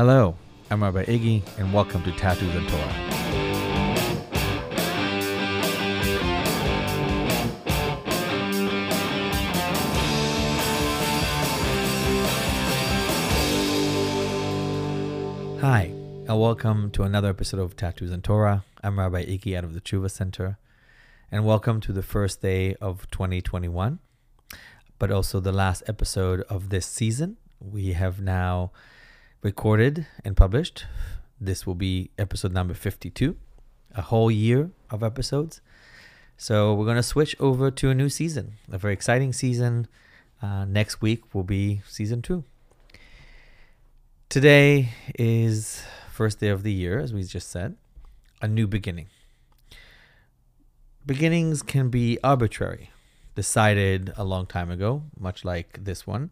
Hello, I'm Rabbi Iggy, and welcome to Tattoos and Torah. Hi, and welcome to another episode of Tattoos and Torah. I'm Rabbi Iggy out of the Teshuva Center, and welcome to the first day of 2021, but also the last episode of this season. We have now recorded and published. This will be episode number 52, a whole year of episodes. So we're going to switch over to a new season, a very exciting season. Next week will be season 2. Today is first day of the year, as we just said, a new beginning. Beginnings can be arbitrary, decided a long time ago, much like this one,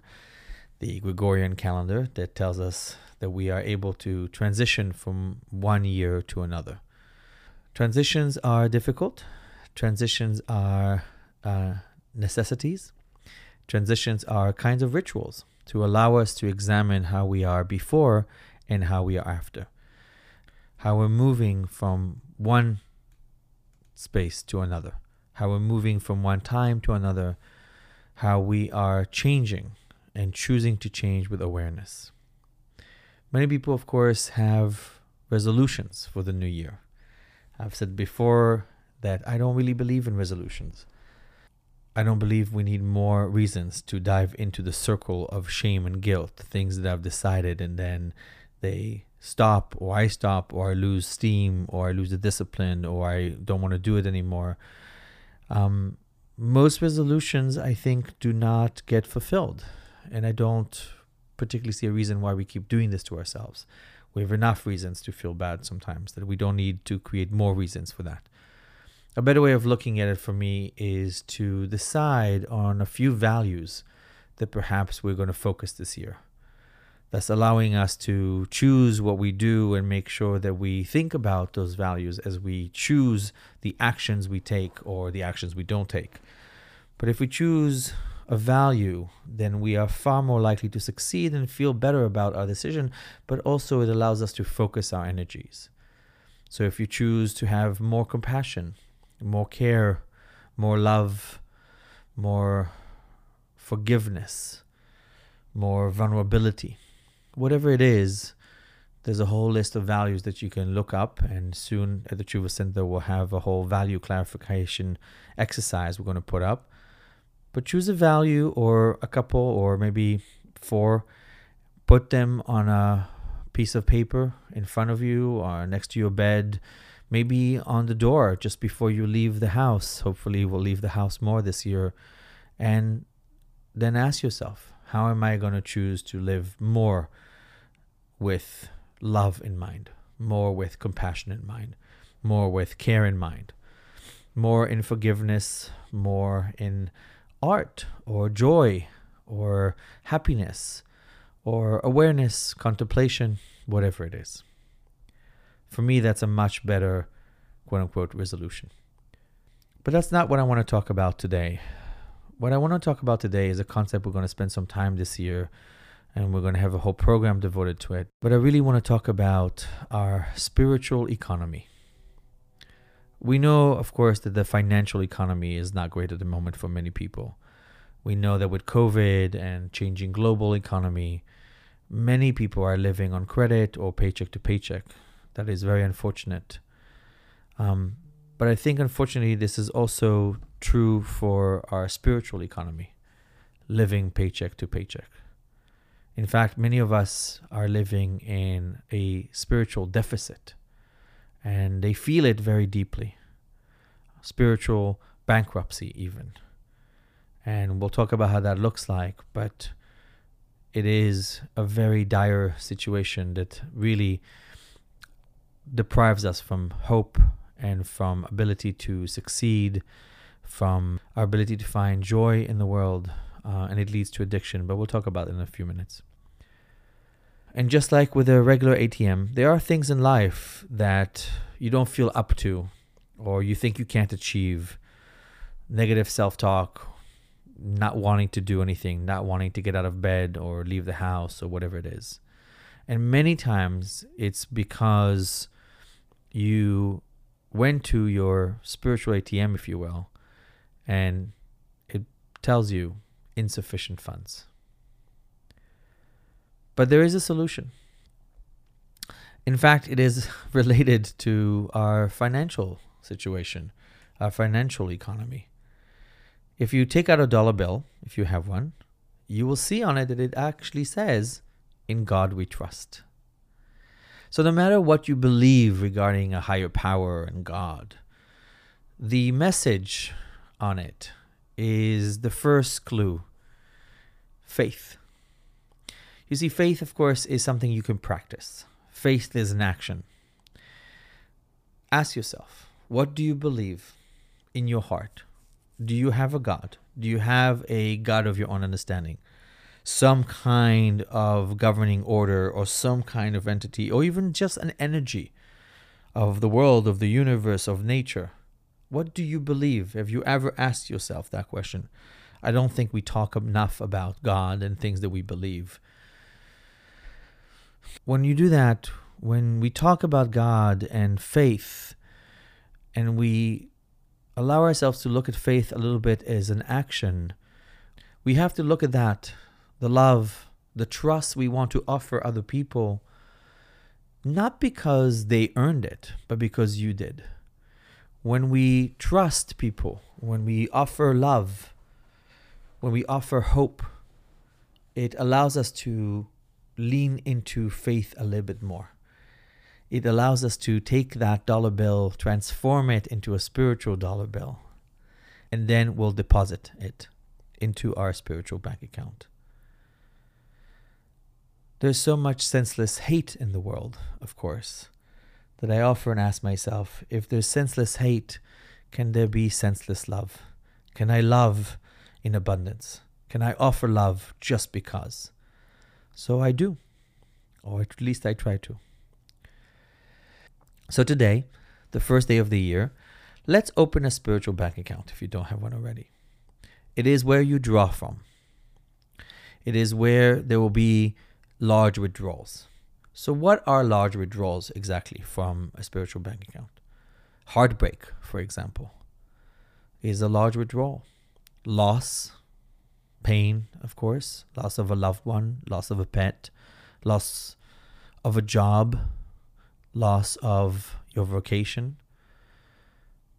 the Gregorian calendar that tells us that we are able to transition from one year to another. Transitions are difficult. Transitions are necessities. Transitions are kinds of rituals to allow us to examine how we are before and how we are after. How we're moving from one space to another. How we're moving from one time to another. How we are changing and choosing to change with awareness. Many people, of course, have resolutions for the new year. I've said before that I don't really believe in resolutions. I don't believe we need more reasons to dive into the circle of shame and guilt, things that I've decided and then they stop, or I stop, or I lose steam, or I lose the discipline, or I don't want to do it anymore. Most resolutions, I think, do not get fulfilled. And I don't particularly see a reason why we keep doing this to ourselves. We have enough reasons to feel bad sometimes that we don't need to create more reasons for that. A better way of looking at it for me is to decide on a few values that perhaps we're going to focus this year. That's allowing us to choose what we do and make sure that we think about those values as we choose the actions we take or the actions we don't take. But if we choose a value, then we are far more likely to succeed and feel better about our decision, but also it allows us to focus our energies. So if you choose to have more compassion, more care, more love, more forgiveness, more vulnerability, whatever it is, there's a whole list of values that you can look up, and soon at the Teshuva Center we'll have a whole value clarification exercise we're going to put up. But choose a value or a couple or maybe 4, put them on a piece of paper in front of you or next to your bed, maybe on the door just before you leave the house. Hopefully we'll leave the house more this year. And then ask yourself, how am I going to choose to live more with love in mind, more with compassion in mind, more with care in mind, more in forgiveness, more in art or joy or happiness or awareness, contemplation, whatever it is. For me, that's a much better quote-unquote resolution. But that's not what I want to talk about today. What I want to talk about today is a concept we're going to spend some time this year, and we're going to have a whole program devoted to it. But I really want to talk about our spiritual economy. We know, of course, that the financial economy is not great at the moment for many people. We know that with COVID and changing global economy, many people are living on credit or paycheck to paycheck. That is very unfortunate. But I think, unfortunately, this is also true for our spiritual economy, living paycheck to paycheck. In fact, many of us are living in a spiritual deficit. And they feel it very deeply. Spiritual bankruptcy even. And we'll talk about how that looks like, but it is a very dire situation that really deprives us from hope and from ability to succeed, from our ability to find joy in the world, and it leads to addiction, but we'll talk about it in a few minutes. And just like with a regular ATM, there are things in life that you don't feel up to or you think you can't achieve. Negative self-talk, not wanting to do anything, not wanting to get out of bed or leave the house or whatever it is. And many times it's because you went to your spiritual ATM, if you will, and it tells you insufficient funds. But there is a solution. In fact, it is related to our financial situation, our financial economy. If you take out a dollar bill, if you have one, you will see on it that it actually says, "In God we trust." So no matter what you believe regarding a higher power and God, the message on it is the first clue, faith. You see, faith, of course, is something you can practice. Faith is an action. Ask yourself, what do you believe in your heart? Do you have a God? Do you have a God of your own understanding? Some kind of governing order or some kind of entity or even just an energy of the world, of the universe, of nature. What do you believe? Have you ever asked yourself that question? I don't think we talk enough about God and things that we believe. When you do that, when we talk about God and faith, and we allow ourselves to look at faith a little bit as an action, we have to look at that, the love, the trust we want to offer other people, not because they earned it, but because you did. When we trust people, when we offer love, when we offer hope, it allows us to lean into faith a little bit more. It allows us to take that dollar bill, transform it into a spiritual dollar bill, and then we'll deposit it into our spiritual bank account. There's so much senseless hate in the world, of course, that I often ask myself, if there's senseless hate, can there be senseless love? Can I love in abundance? Can I offer love just because? So I do, or at least I try to. So today, the first day of the year, let's open a spiritual bank account if you don't have one already. It is where you draw from. It is where there will be large withdrawals. So what are large withdrawals exactly from a spiritual bank account? Heartbreak, for example, is a large withdrawal. Loss, pain, of course, loss of a loved one, loss of a pet, loss of a job, loss of your vocation,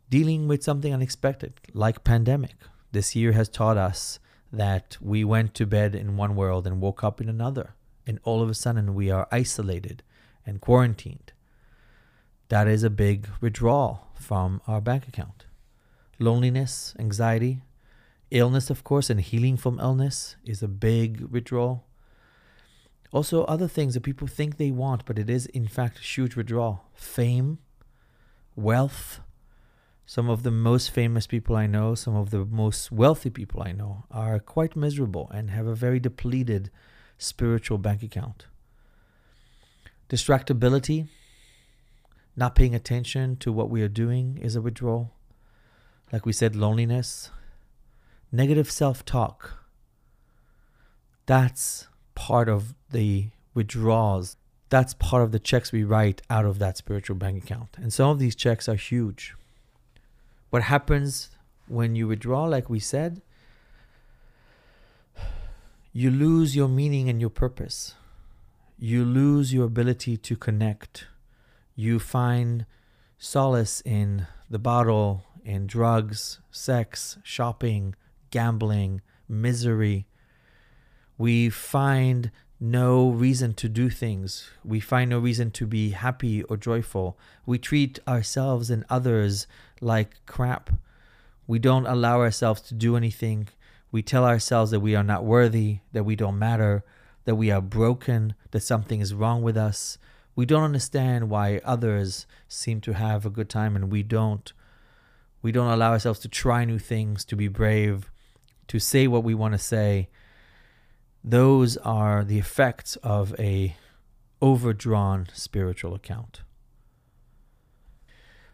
dealing with something unexpected, like pandemic. This year has taught us that we went to bed in one world and woke up in another, and all of a sudden we are isolated and quarantined. That is a big withdrawal from our bank account. Loneliness, anxiety, illness, of course, and healing from illness is a big withdrawal. Also, other things that people think they want, but it is, in fact, a huge withdrawal. Fame, wealth. Some of the most famous people I know, some of the most wealthy people I know are quite miserable and have a very depleted spiritual bank account. Distractibility, not paying attention to what we are doing is a withdrawal. Like we said, loneliness. Negative self-talk, that's part of the withdrawals. That's part of the checks we write out of that spiritual bank account. And some of these checks are huge. What happens when you withdraw, like we said, you lose your meaning and your purpose. You lose your ability to connect. You find solace in the bottle, in drugs, sex, shopping, gambling, misery. We find no reason to do things. We find no reason to be happy or joyful. We treat ourselves and others like crap. We don't allow ourselves to do anything. We tell ourselves that we are not worthy, that we don't matter, that we are broken, that something is wrong with us. We don't understand why others seem to have a good time and we don't. We don't allow ourselves to try new things, to be brave, to say what we want to say. Those are the effects of an overdrawn spiritual account.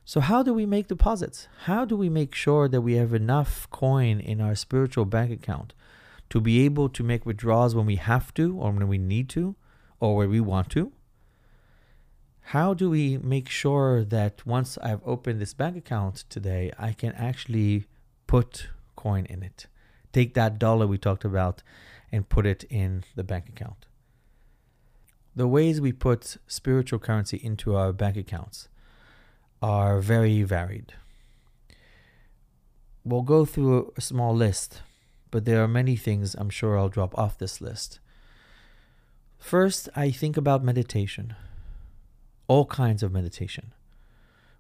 So how do we make deposits? How do we make sure that we have enough coin in our spiritual bank account to be able to make withdrawals when we have to or when we need to, or where we want to, how do we make sure that once I've opened this bank account today, I can actually put coin in it? Take that dollar we talked about and put it in the bank account. The ways we put spiritual currency into our bank accounts are very varied. We'll go through a small list, but there are many things I'm sure I'll drop off this list. First, I think about meditation. All kinds of meditation,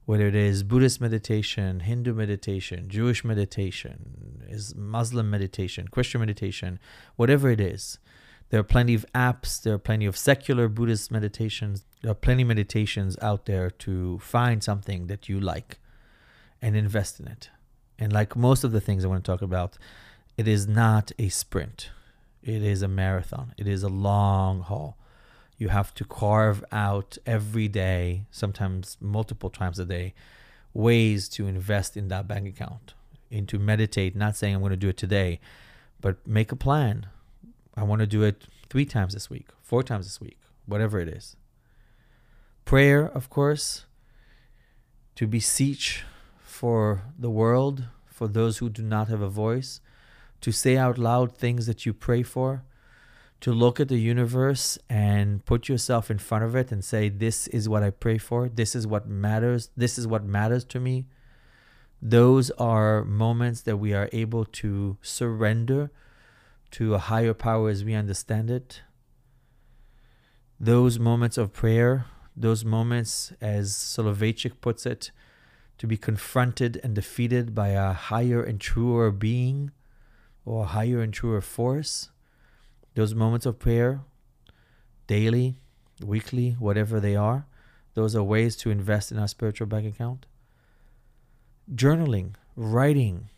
whether it is Buddhist meditation, Hindu meditation, Jewish meditation, is Muslim meditation, Christian meditation, whatever it is. There are plenty of apps, there are plenty of secular Buddhist meditations, there are plenty of meditations out there to find something that you like and invest in it. And like most of the things I want to talk about, it is not a sprint. It is a marathon. It is a long haul. You have to carve out every day, sometimes multiple times a day, ways to invest in that bank account and to meditate, not saying I'm going to do it today, but make a plan. I want to do it 3 times this week, 4 times this week, whatever it is. Prayer, of course, to beseech for the world, for those who do not have a voice, to say out loud things that you pray for, to look at the universe and put yourself in front of it and say, this is what I pray for. This is what matters. This is what matters to me. Those are moments that we are able to surrender to a higher power as we understand it. Those moments of prayer, those moments, as Soloveitchik puts it, to be confronted and defeated by a higher and truer being or a higher and truer force. Those moments of prayer, daily, weekly, whatever they are, those are ways to invest in our spiritual bank account. Journaling, writing,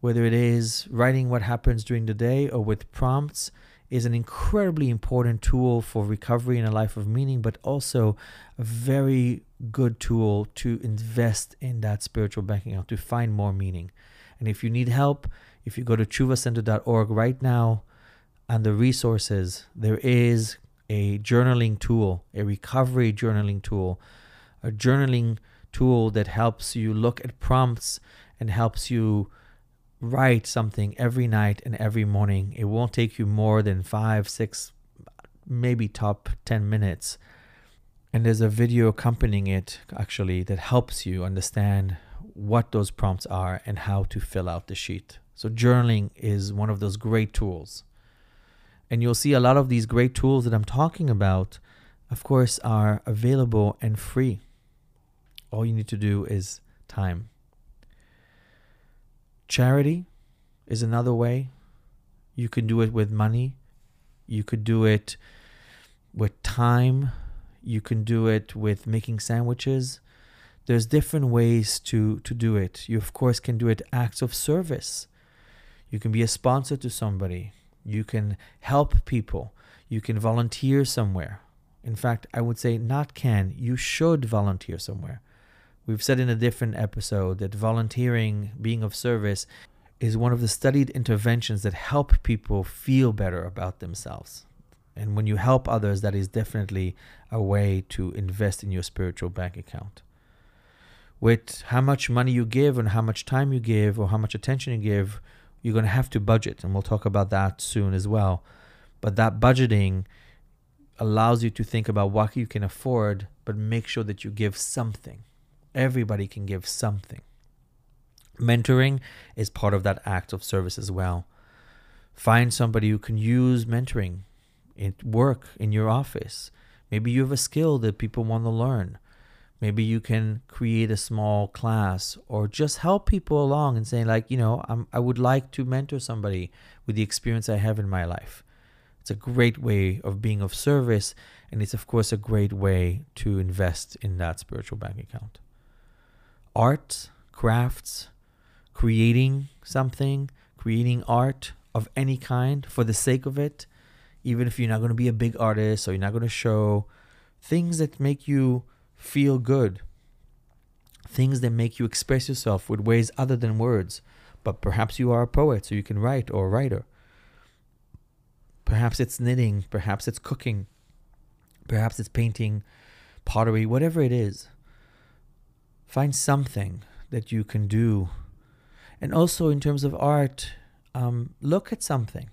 whether it is writing what happens during the day or with prompts, is an incredibly important tool for recovery and a life of meaning, but also a very good tool to invest in that spiritual bank account, to find more meaning. And if you need help, if you go to teshuvacenter.org right now, under resources, there is a journaling tool, a recovery journaling tool, a journaling tool that helps you look at prompts and helps you write something every night and every morning. It won't take you more than 5, 6, maybe top 10 minutes. And there's a video accompanying it, actually, that helps you understand what those prompts are and how to fill out the sheet. So journaling is one of those great tools. And you'll see a lot of these great tools that I'm talking about, of course, are available and free. All you need to do is time. Charity is another way. You can do it with money. You could do it with time. You can do it with making sandwiches. There's different ways to do it. You, of course, can do it acts of service. You can be a sponsor to somebody. You can help people. You can volunteer somewhere. In fact, I would say you should volunteer somewhere. We've said in a different episode that volunteering, being of service, is one of the studied interventions that help people feel better about themselves. And when you help others, that is definitely a way to invest in your spiritual bank account. With how much money you give and how much time you give or how much attention you give, you're going to have to budget, and we'll talk about that soon as well. But that budgeting allows you to think about what you can afford, but make sure that you give something. Everybody can give something. Mentoring is part of that act of service as well. Find somebody who can use mentoring at work, in your office. Maybe you have a skill that people want to learn. Maybe you can create a small class or just help people along and say, like, you know, I would like to mentor somebody with the experience I have in my life. It's a great way of being of service, and it's, of course, a great way to invest in that spiritual bank account. Art, crafts, creating something, creating art of any kind for the sake of it, even if you're not going to be a big artist or you're not going to show, things that make you feel good, things that make you express yourself with ways other than words. But perhaps you are a poet, so you can write, or a writer. Perhaps it's knitting, perhaps it's cooking, Perhaps it's painting, pottery, whatever it is. Find something that you can do. And also in terms of art, look at something.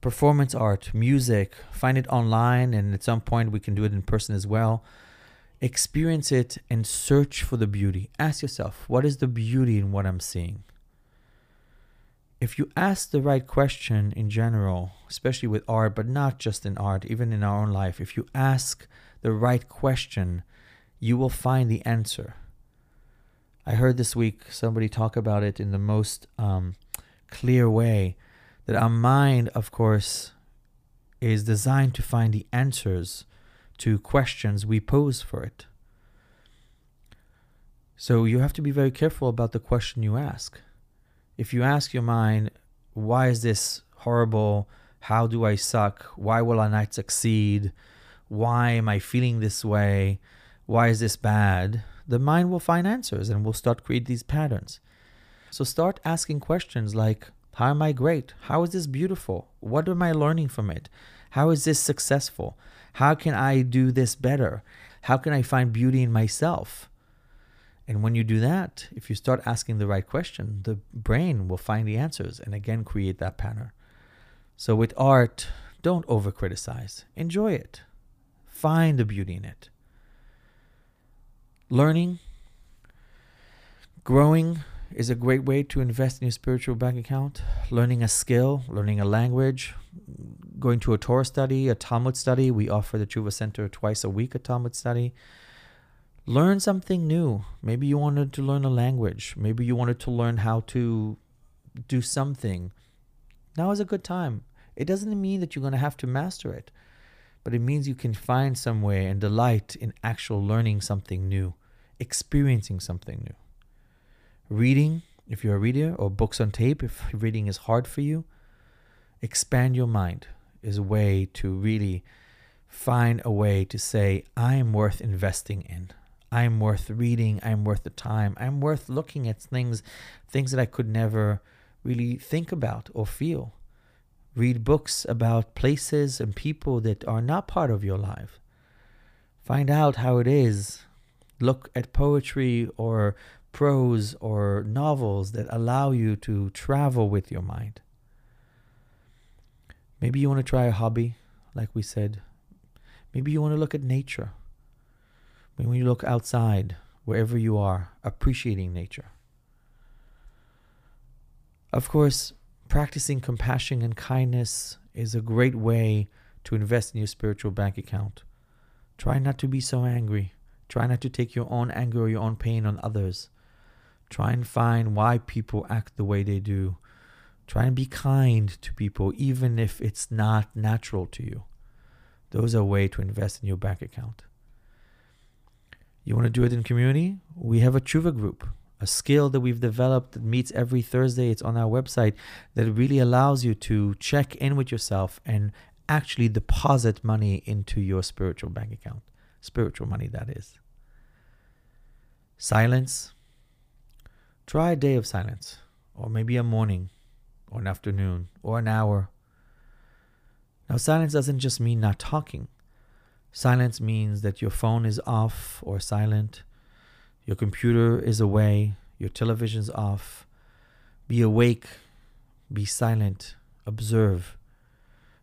Performance art, music, find it online, and at some point we can do it in person as well. Experience it and search for the beauty. Ask yourself, what is the beauty in what I'm seeing? If you ask the right question in general, especially with art, but not just in art, even in our own life, if you ask the right question, you will find the answer. I heard this week somebody talk about it in the most clear way, that our mind, of course, is designed to find the answers to questions we pose for it. So you have to be very careful about the question you ask. If you ask your mind, why is this horrible? How do I suck? Why will I not succeed? Why am I feeling this way? Why is this bad? The mind will find answers and will start create these patterns. So start asking questions like, how am I great? How is this beautiful? What am I learning from it? How is this successful? How can I do this better? How can I find beauty in myself? And when you do that, if you start asking the right question, the brain will find the answers and again create that pattern. So with art, don't over-criticize. Enjoy it. Find the beauty in it. Learning, growing is a great way to invest in your spiritual bank account. Learning a skill, learning a language, going to a Torah study, a Talmud study. We offer the Teshuva Center twice a week a Talmud study. Learn something new. Maybe you wanted to learn a language. Maybe you wanted to learn how to do something. Now is a good time. It doesn't mean that you're going to have to master it, but it means you can find some way and delight in actual learning something new, experiencing something new. Reading, if you're a reader, or books on tape, if reading is hard for you, expand your mind is a way to really find a way to say, I am worth investing in. I'm worth reading, I'm worth the time, I'm worth looking at things that I could never really think about or feel. Read books about places and people that are not part of your life. Find out how it is. Look at poetry or prose or novels that allow you to travel with your mind. Maybe you want to try a hobby, like we said. Maybe you want to look at nature. When you look outside, wherever you are, appreciating nature. Of course, practicing compassion and kindness is a great way to invest in your spiritual bank account. Try not to be so angry. Try not to take your own anger or your own pain on others. Try and find why people act the way they do. Try and be kind to people, even if it's not natural to you. Those are a way to invest in your bank account. You want to do it in community? We have a Teshuva group, a skill that we've developed that meets every Thursday. It's on our website that really allows you to check in with yourself and actually deposit money into your spiritual bank account. Spiritual money, that is. Silence. Try a day of silence, or maybe a morning, or an afternoon, or an hour. Now, silence doesn't just mean not talking. Silence means that your phone is off or silent, your computer is away, your television's off. Be awake, be silent, observe.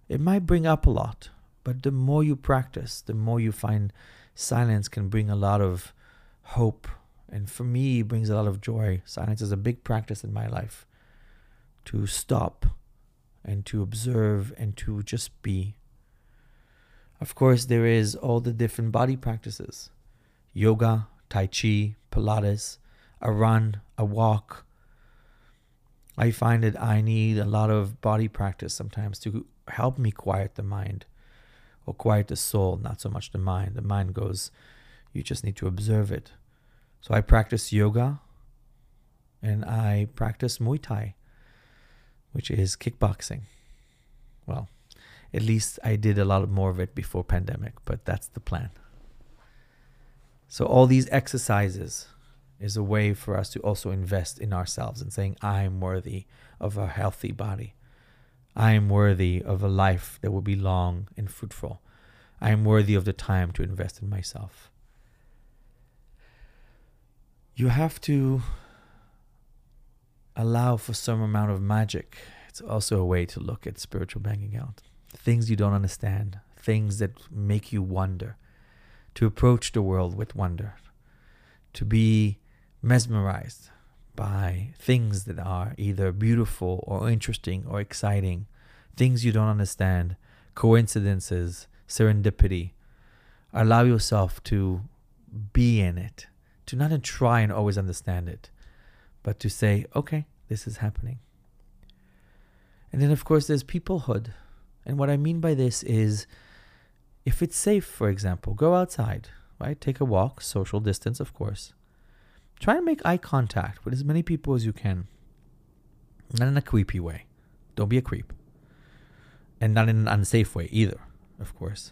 It might bring up a lot, but the more you practice, the more you find silence can bring a lot of hope. And for me, it brings a lot of joy. Silence is a big practice in my life, to stop and to observe, and to just be. Of course, there is all the different body practices. Yoga, Tai Chi, Pilates, a run, a walk. I find that I need a lot of body practice sometimes to help me quiet the mind, or quiet the soul, not so much the mind. The mind goes, you just need to observe it. So I practice yoga, and I practice Muay Thai, which is kickboxing. Well, at least I did a lot more of it before pandemic, but that's the plan. So all these exercises is a way for us to also invest in ourselves and saying, I am worthy of a healthy body. I am worthy of a life that will be long and fruitful. I am worthy of the time to invest in myself. You have to allow for some amount of magic. It's also a way to look at spiritual banging out. Things you don't understand, things that make you wonder, to approach the world with wonder, to be mesmerized by things that are either beautiful or interesting or exciting, things you don't understand, coincidences, serendipity. Allow yourself to be in it, to not try and always understand it, but to say, okay, this is happening. And then, of course, there's peoplehood. And what I mean by this is, if it's safe, for example, go outside, right? Take a walk, social distance, of course. Try and make eye contact with as many people as you can. Not in a creepy way. Don't be a creep. And not in an unsafe way either, of course.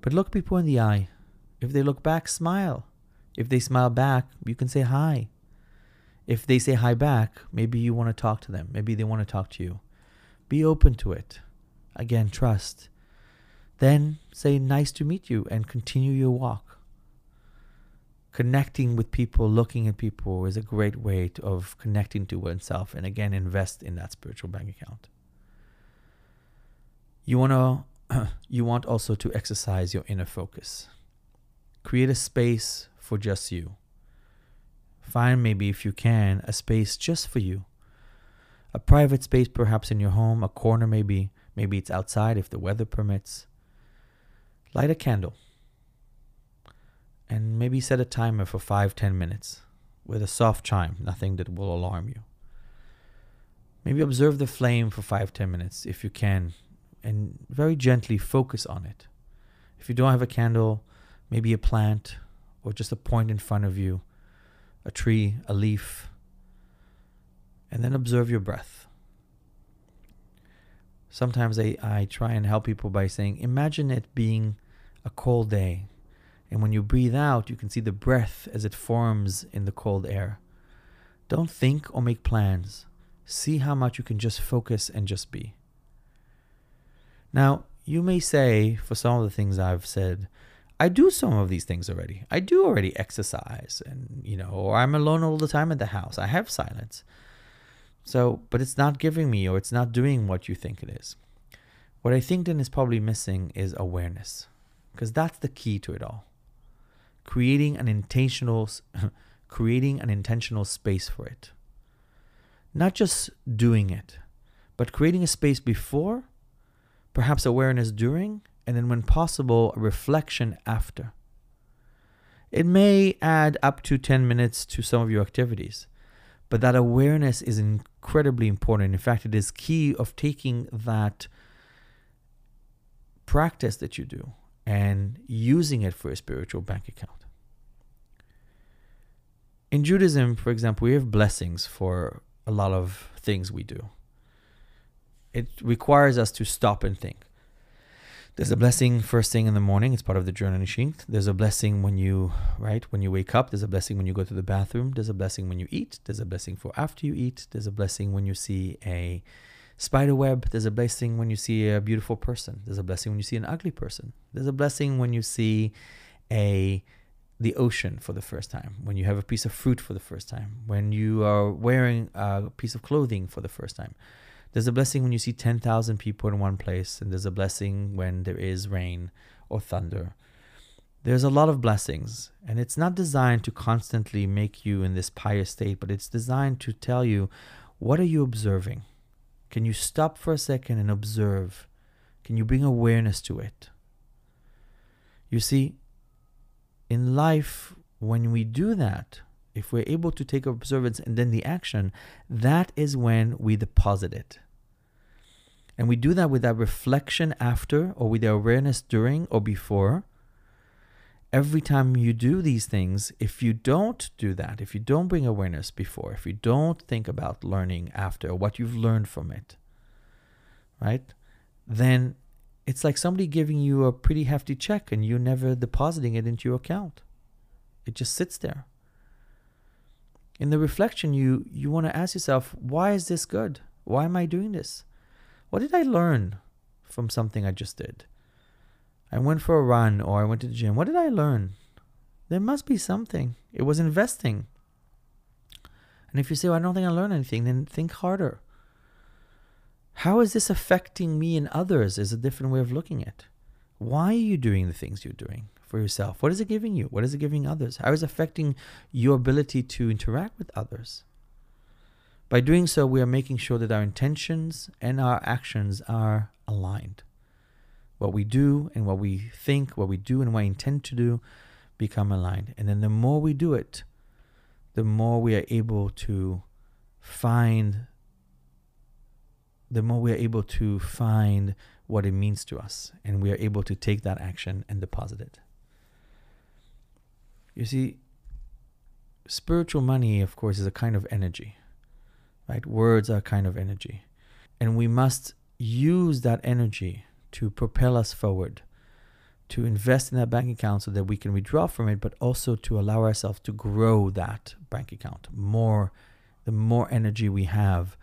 But look people in the eye. If they look back, smile. If they smile back, you can say hi. If they say hi back, maybe you want to talk to them. Maybe they want to talk to you. Be open to it. Again, trust. Then say, nice to meet you, and continue your walk. Connecting with people, looking at people is a great way of connecting to oneself, and again, invest in that spiritual bank account. You want also to exercise your inner focus. Create a space for just you. Find, maybe if you can, a space just for you. A private space perhaps in your home, a corner maybe. Maybe it's outside if the weather permits. Light a candle. And maybe set a timer for 5-10 minutes with a soft chime, nothing that will alarm you. Maybe observe the flame for 5-10 minutes if you can, and very gently focus on it. If you don't have a candle, maybe a plant or just a point in front of you, a tree, a leaf, and then observe your breath. Sometimes I try and help people by saying, imagine it being a cold day, and when you breathe out, you can see the breath as it forms in the cold air. Don't think or make plans. See how much you can just focus and just be. Now, you may say, for some of the things I've said, I do some of these things already. I do already exercise, and or I'm alone all the time at the house. I have silence. So, but it's not giving me, or it's not doing what you think it is. What I think then is probably missing is awareness, because that's the key to it all. Creating an intentional space for it. Not just doing it, but creating a space before, perhaps awareness during, and then when possible, a reflection after. It may add up to 10 minutes to some of your activities. But that awareness is incredibly important. In fact, it is key of taking that practice that you do and using it for a spiritual bank account. In Judaism, for example, we have blessings for a lot of things we do. It requires us to stop and think. There's a blessing first thing in the morning. It's part of the journal nishing. There's a blessing when you wake up. There's a blessing when you go to the bathroom. There's a blessing when you eat. There's a blessing for after you eat. There's a blessing when you see a spider web. There's a blessing when you see a beautiful person. There's a blessing when you see an ugly person. There's a blessing when you see the ocean for the first time. When you have a piece of fruit for the first time. When you are wearing a piece of clothing for the first time. There's a blessing when you see 10,000 people in one place, and there's a blessing when there is rain or thunder. There's a lot of blessings, and it's not designed to constantly make you in this pious state, but it's designed to tell you, what are you observing? Can you stop for a second and observe? Can you bring awareness to it? You see, in life, when we do that, if we're able to take observance and then the action, that is when we deposit it. And we do that with that reflection after, or with the awareness during or before. Every time you do these things, if you don't do that, if you don't bring awareness before, if you don't think about learning after, what you've learned from it, right? Then it's like somebody giving you a pretty hefty check and you never depositing it into your account. It just sits there. In the reflection, you want to ask yourself, why is this good? Why am I doing this? What did I learn from something I just did? I went for a run, or I went to the gym. What did I learn? There must be something. It was investing. And if you say, well, I don't think I learned anything, then think harder. How is this affecting me and others is a different way of looking at it. Why are you doing the things you're doing for yourself? What is it giving you? What is it giving others? How is it affecting your ability to interact with others? By doing so, we are making sure that our intentions and our actions are aligned. What we do and what we think, what we do and what we intend to do become aligned. And then the more we do it, the more we are able to find what it means to us, and we are able to take that action and deposit it. You see, spiritual money, of course, is a kind of energy, right? Words are a kind of energy, and we must use that energy to propel us forward, to invest in that bank account so that we can withdraw from it, but also to allow ourselves to grow that bank account. The more energy we have,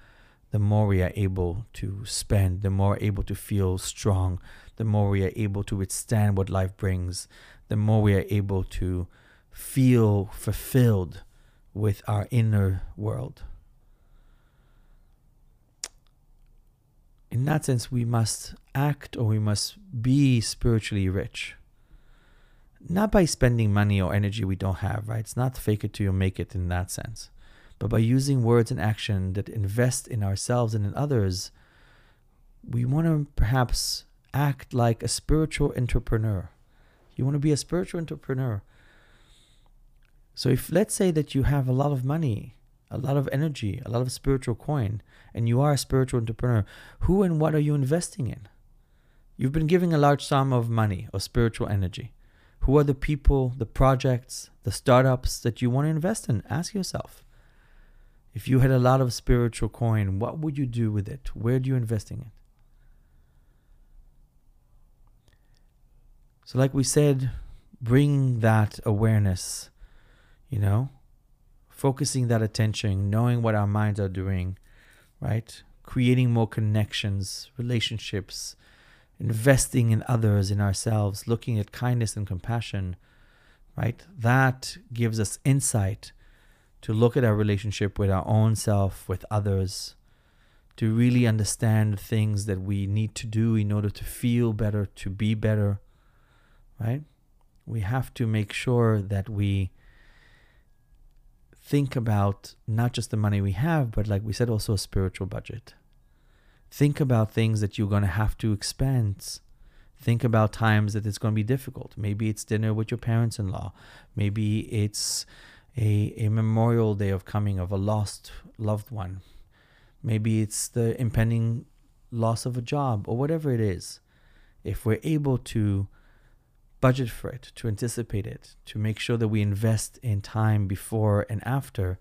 the more we are able to spend, the more able to feel strong, the more we are able to withstand what life brings, the more we are able to feel fulfilled with our inner world. In that sense, we must act, or we must be spiritually rich. Not by spending money or energy we don't have, right? It's not fake it till you make it in that sense. But by using words and action that invest in ourselves and in others, we want to perhaps act like a spiritual entrepreneur. You want to be a spiritual entrepreneur. So if, let's say that you have a lot of money, a lot of energy, a lot of spiritual coin, and you are a spiritual entrepreneur, who and what are you investing in? You've been giving a large sum of money or spiritual energy. Who are the people, the projects, the startups that you want to invest in? Ask yourself. If you had a lot of spiritual coin, what would you do with it? Where do you invest in it? So like we said, bring that awareness, you know, focusing that attention, knowing what our minds are doing, right? Creating more connections, relationships, investing in others, in ourselves, looking at kindness and compassion, right? That gives us insight to look at our relationship with our own self, with others, to really understand things that we need to do in order to feel better, to be better, right? We have to make sure that we think about not just the money we have, but like we said, also a spiritual budget. Think about things that you're going to have to expense. Think about times that it's going to be difficult. Maybe it's dinner with your parents-in-law. Maybe it's a memorial day of coming of a lost loved one. Maybe it's the impending loss of a job, or whatever it is. If we're able to budget for it, to anticipate it, to make sure that we invest in time before and after,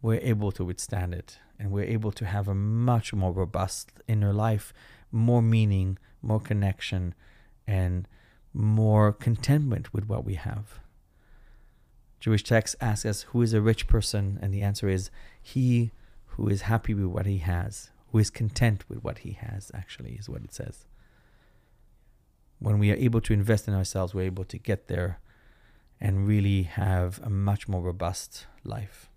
we're able to withstand it. And we're able to have a much more robust inner life, more meaning, more connection, and more contentment with what we have. Jewish texts ask us, who is a rich person? And the answer is, he who is happy with what he has, who is content with what he has, actually, is what it says. When we are able to invest in ourselves, we're able to get there and really have a much more robust life,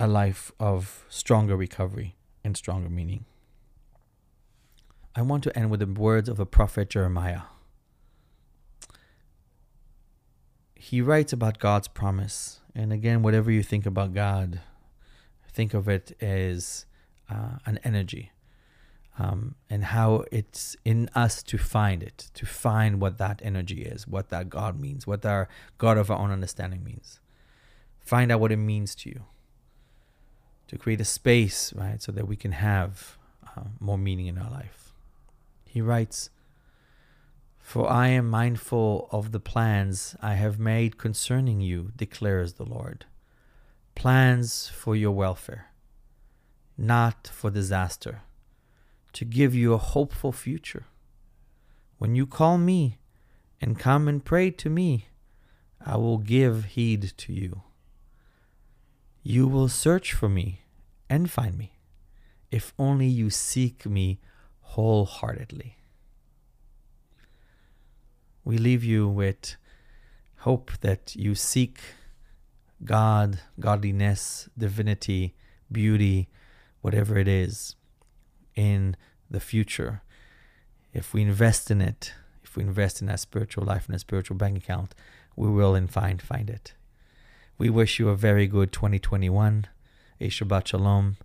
a life of stronger recovery and stronger meaning. I want to end with the words of the prophet Jeremiah. He writes about God's promise. And again, whatever you think about God, think of it as an energy, and how it's in us to find it, to find what that energy is, what that God means, what our God of our own understanding means. Find out what it means to you, to create a space, right, so that we can have more meaning in our life. He writes, "For I am mindful of the plans I have made concerning you, declares the Lord. Plans for your welfare, not for disaster, to give you a hopeful future. When you call me and come and pray to me, I will give heed to you. You will search for me and find me, if only you seek me wholeheartedly." we leave you with hope that you seek God, godliness, divinity, beauty, whatever it is, in the future. If we invest in it, if we invest in our spiritual life and our spiritual bank account, we will in find it. We wish you a very good 2021, a Shabbat Shalom.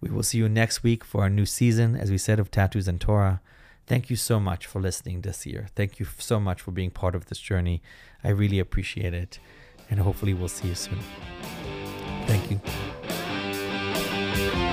We will see you next week for our new season, as we said, of Tattoos and Torah. Thank you so much for listening this year. Thank you so much for being part of this journey. I really appreciate it. And hopefully we'll see you soon. Thank you.